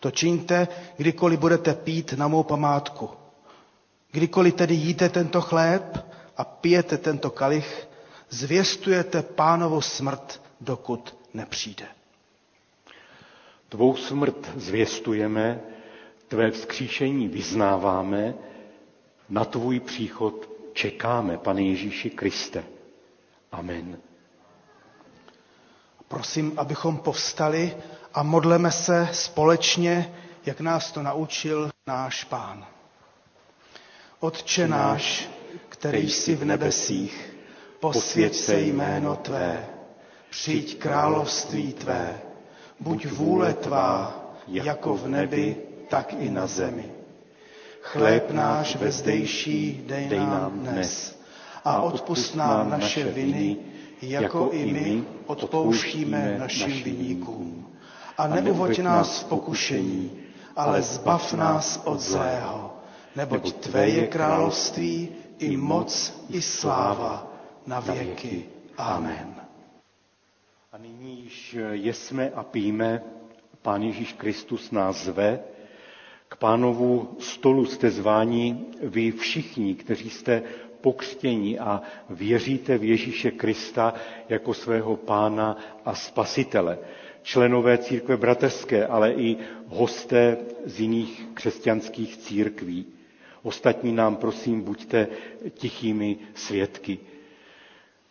To čiňte, kdykoliv budete pít na mou památku. Kdykoliv tedy jíte tento chléb a pijete tento kalich, zvěstujete Pánovu smrt, dokud nepřijde. Tvou smrt zvěstujeme, tvé vzkříšení vyznáváme, na tvůj příchod čekáme, Pane Ježíši Kriste. Amen. Prosím, abychom povstali a modleme se společně, jak nás to naučil náš Pán. Otče náš, který jsi v nebesích, posvěť se jméno tvé, přijď království tvé, buď vůle tvá, jako v nebi, tak i na zemi. Chléb náš vezdejší dej nám dnes a odpusť nám naše viny, jako i my odpouštíme našim viníkům. A neuvoď nás v pokušení, ale zbav nás od zlého, neboť tvé je království i moc, i sláva na věky. Amen. A nyní již jesme a pijeme, Pán Ježíš Kristus nás zve, k Pánovu stolu jste zváni vy všichni, kteří jste pokřtěni a věříte v Ježíše Krista jako svého Pána a Spasitele. Členové Církve bratrské, ale i hosté z jiných křesťanských církví. Ostatní nám, prosím, buďte tichými svědky.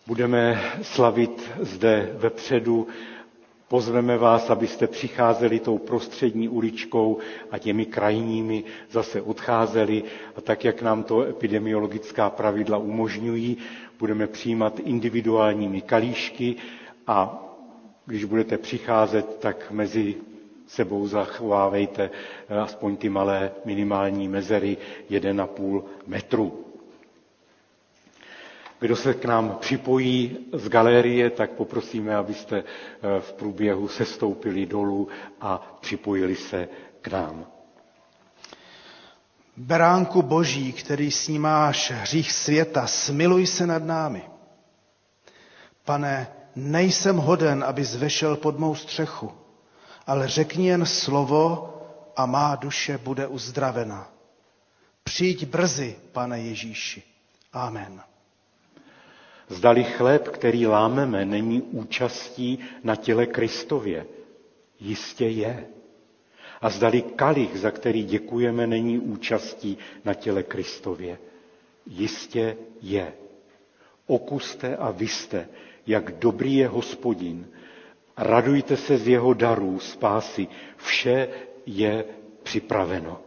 Budeme slavit zde vepředu. Pozveme vás, abyste přicházeli tou prostřední uličkou a těmi krajními zase odcházeli. A tak, jak nám to epidemiologická pravidla umožňují, budeme přijímat individuálními kalíšky a když budete přicházet, tak mezi sebou zachovávejte aspoň ty malé minimální mezery 1,5 metru. Kdo se k nám připojí z galerie, tak poprosíme, abyste v průběhu sestoupili dolů a připojili se k nám. Beránku Boží, který snímáš hřích světa, smiluj se nad námi. Pane, nejsem hoden, abys vešel pod mou střechu, ale řekni jen slovo a má duše bude uzdravena. Přijď brzy, Pane Ježíši. Amen. Zdali chléb, který lámeme, není účastí na těle Kristově? Jistě je. A zdali kalich, za který děkujeme, není účastí na těle Kristově? Jistě je. Okuste a vyste, jak dobrý je Hospodin. Radujte se z jeho darů, spásy. Vše je připraveno.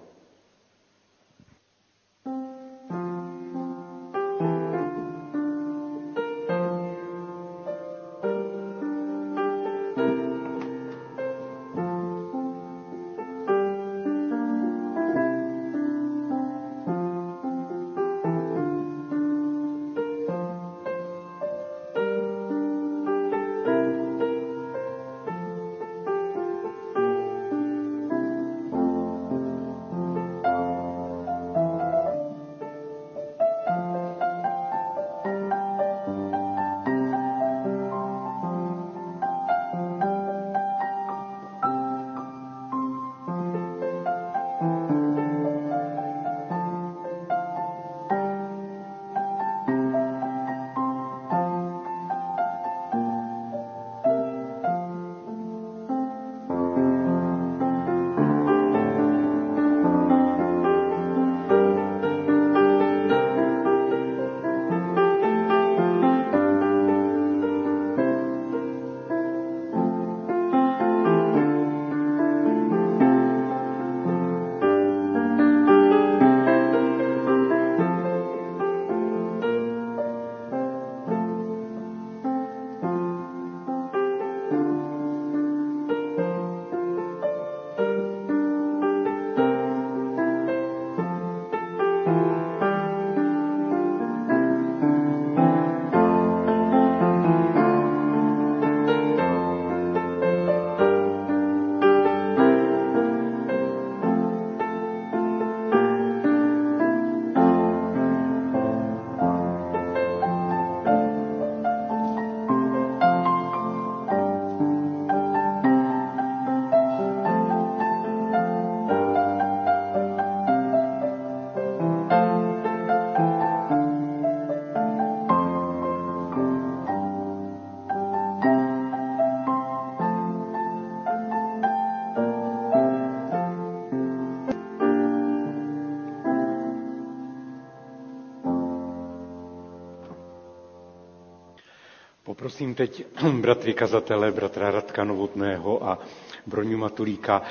Poprosím teď bratry kazatele, bratra Radka Novotného a Broňu Matulíka,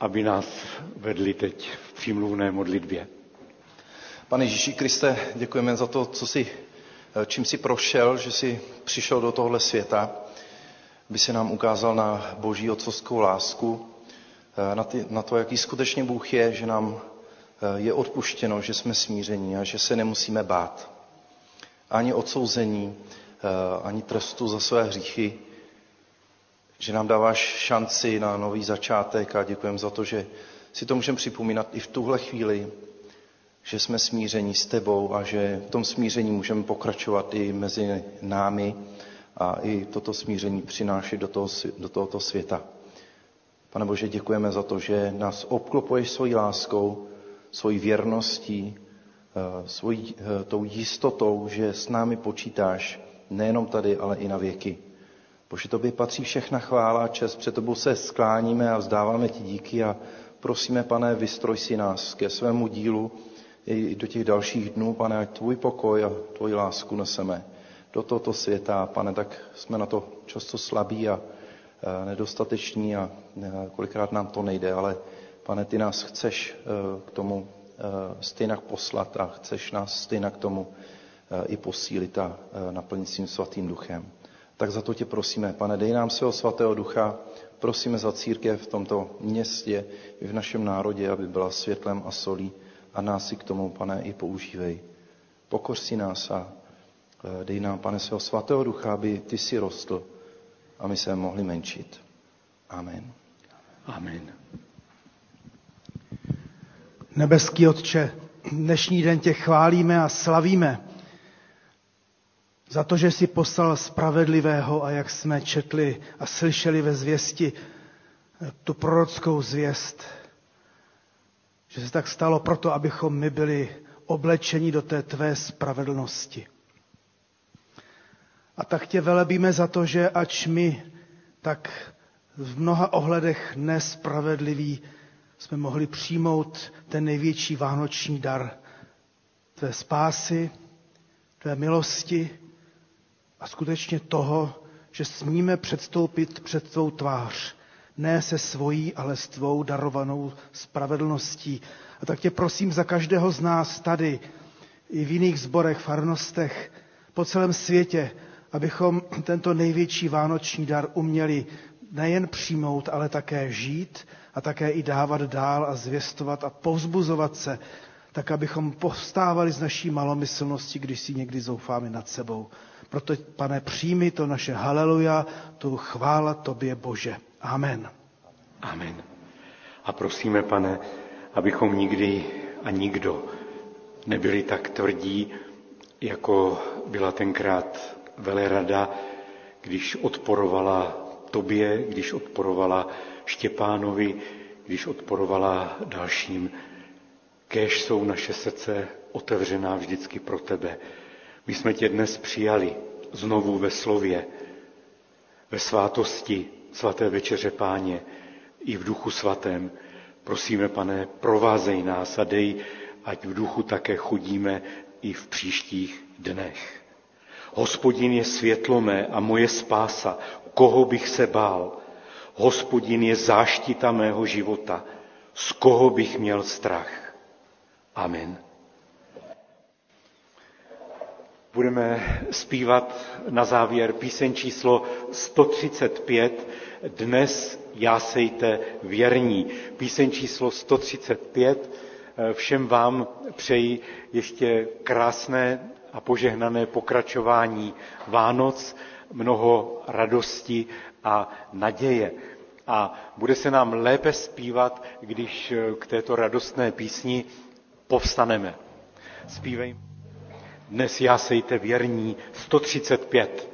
aby nás vedli teď v přímluvné modlitbě. Pane Ježíši Kriste, děkujeme za to, čím jsi prošel, že jsi přišel do tohle světa, aby si nám ukázal na boží otcovskou lásku, na to, jaký skutečně Bůh je, že nám je odpuštěno, že jsme smíření a že se nemusíme bát. Ani odsouzení, ani trestu za své hříchy, že nám dáváš šanci na nový začátek a děkujeme za to, že si to můžeme připomínat i v tuhle chvíli, že jsme smíření s tebou a že v tom smíření můžeme pokračovat i mezi námi a i toto smíření přinášet do tohoto světa. Pane Bože, děkujeme za to, že nás obklopuješ svojí láskou, svojí věrností, svojí tou jistotou, že s námi počítáš nejenom tady, ale i na věky. Bože, tobě patří všechna chvála a čest, před tebou se skláníme a vzdáváme ti díky a prosíme, pane, vystroj si nás ke svému dílu i do těch dalších dnů, pane, ať tvůj pokoj a tvoji lásku neseme do tohoto světa. Pane, tak jsme na to často slabí a nedostateční a kolikrát nám to nejde, ale pane, ty nás chceš k tomu stejnak poslat a chceš nás stejnak k tomu i posílit a naplnit svým svatým duchem. Tak za to tě prosíme, pane, dej nám svého svatého ducha, prosíme za církev v tomto městě i v našem národě, aby byla světlem a solí a nás si k tomu, pane, i používej. Pokoř si nás a dej nám, pane, svého svatého ducha, aby ty si rostl a my se mohli menšit. Amen. Amen. Nebeský Otče, dnešní den tě chválíme a slavíme za to, že jsi poslal spravedlivého a jak jsme četli a slyšeli ve zvěsti tu prorockou zvěst, že se tak stalo proto, abychom my byli oblečeni do té tvé spravedlnosti. A tak tě velebíme za to, že ač my tak v mnoha ohledech nespravedliví jsme mohli přijmout ten největší vánoční dar tvé spásy, tvé milosti a skutečně toho, že smíme předstoupit před tvou tvář. Ne se svojí, ale s tvou darovanou spravedlností. A tak tě prosím za každého z nás tady, i v jiných sborech, farnostech, po celém světě, abychom tento největší vánoční dar uměli nejen přijmout, ale také žít a také i dávat dál a zvěstovat a povzbuzovat se, tak abychom povstávali z naší malomyslnosti, když si někdy zoufáme nad sebou. Proto, pane, přijmi to naše haleluja, tu chvála tobě, Bože. Amen. Amen. A prosíme, pane, abychom nikdy a nikdo nebyli tak tvrdí, jako byla tenkrát velerada, když odporovala tobě, když odporovala Štěpánovi, když odporovala dalším. Kéž jsou naše srdce otevřená vždycky pro tebe. My jsme tě dnes přijali znovu ve slově, ve svátosti svaté večeře Páně i v duchu svatém. Prosíme, pane, provázej nás a dej, ať v duchu také chodíme i v příštích dnech. Hospodin je světlo mé a moje spása, koho bych se bál? Hospodin je záštita mého života, z koho bych měl strach? Amen. Budeme zpívat na závěr píseň číslo 135, Dnes jásejte věrní. Píseň číslo 135, všem vám přeji ještě krásné a požehnané pokračování Vánoc, mnoho radosti a naděje. A bude se nám lépe zpívat, když k této radostné písni povstaneme. Zpívejme. Dnes jásejte věrní 135.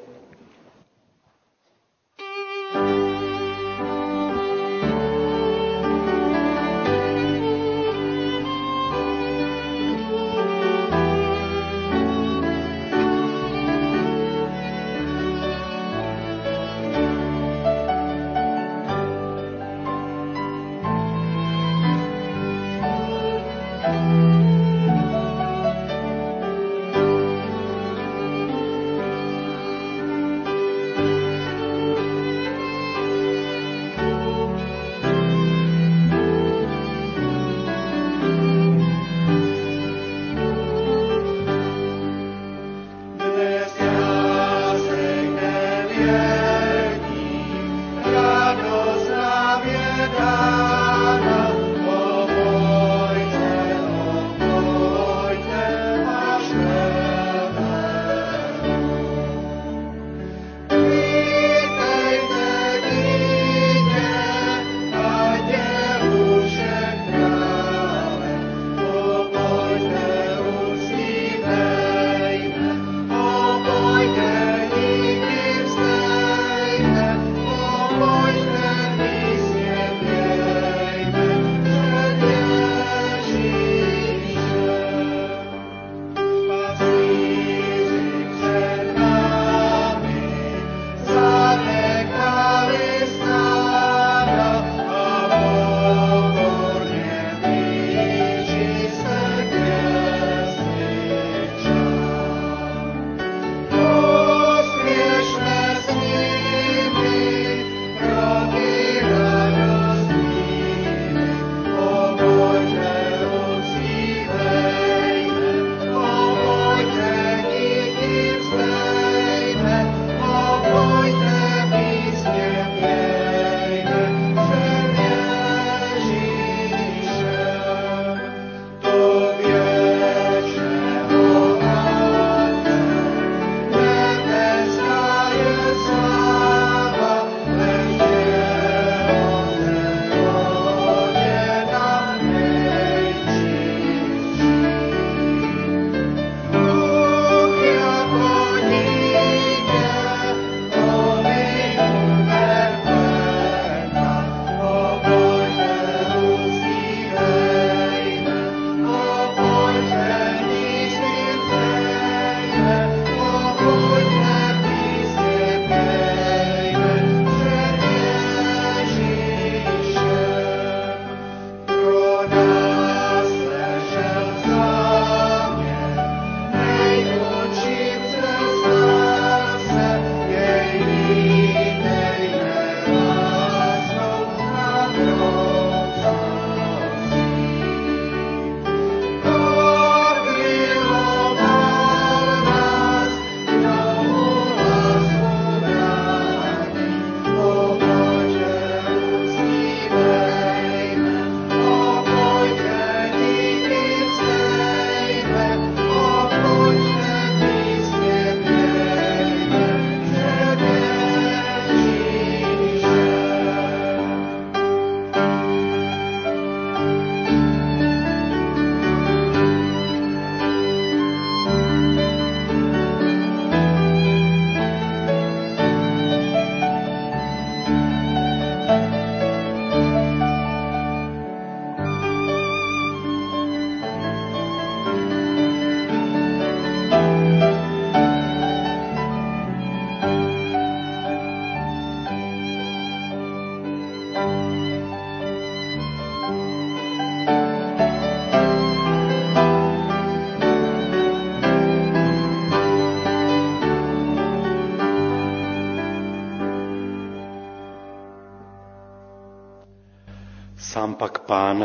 Sám pak Pán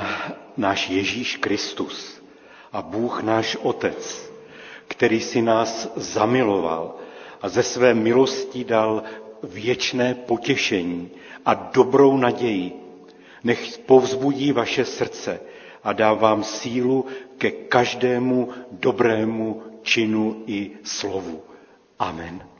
náš Ježíš Kristus a Bůh náš Otec, který si nás zamiloval a ze své milosti dal věčné potěšení a dobrou naději, nech povzbudí vaše srdce a dá vám sílu ke každému dobrému činu i slovu. Amen.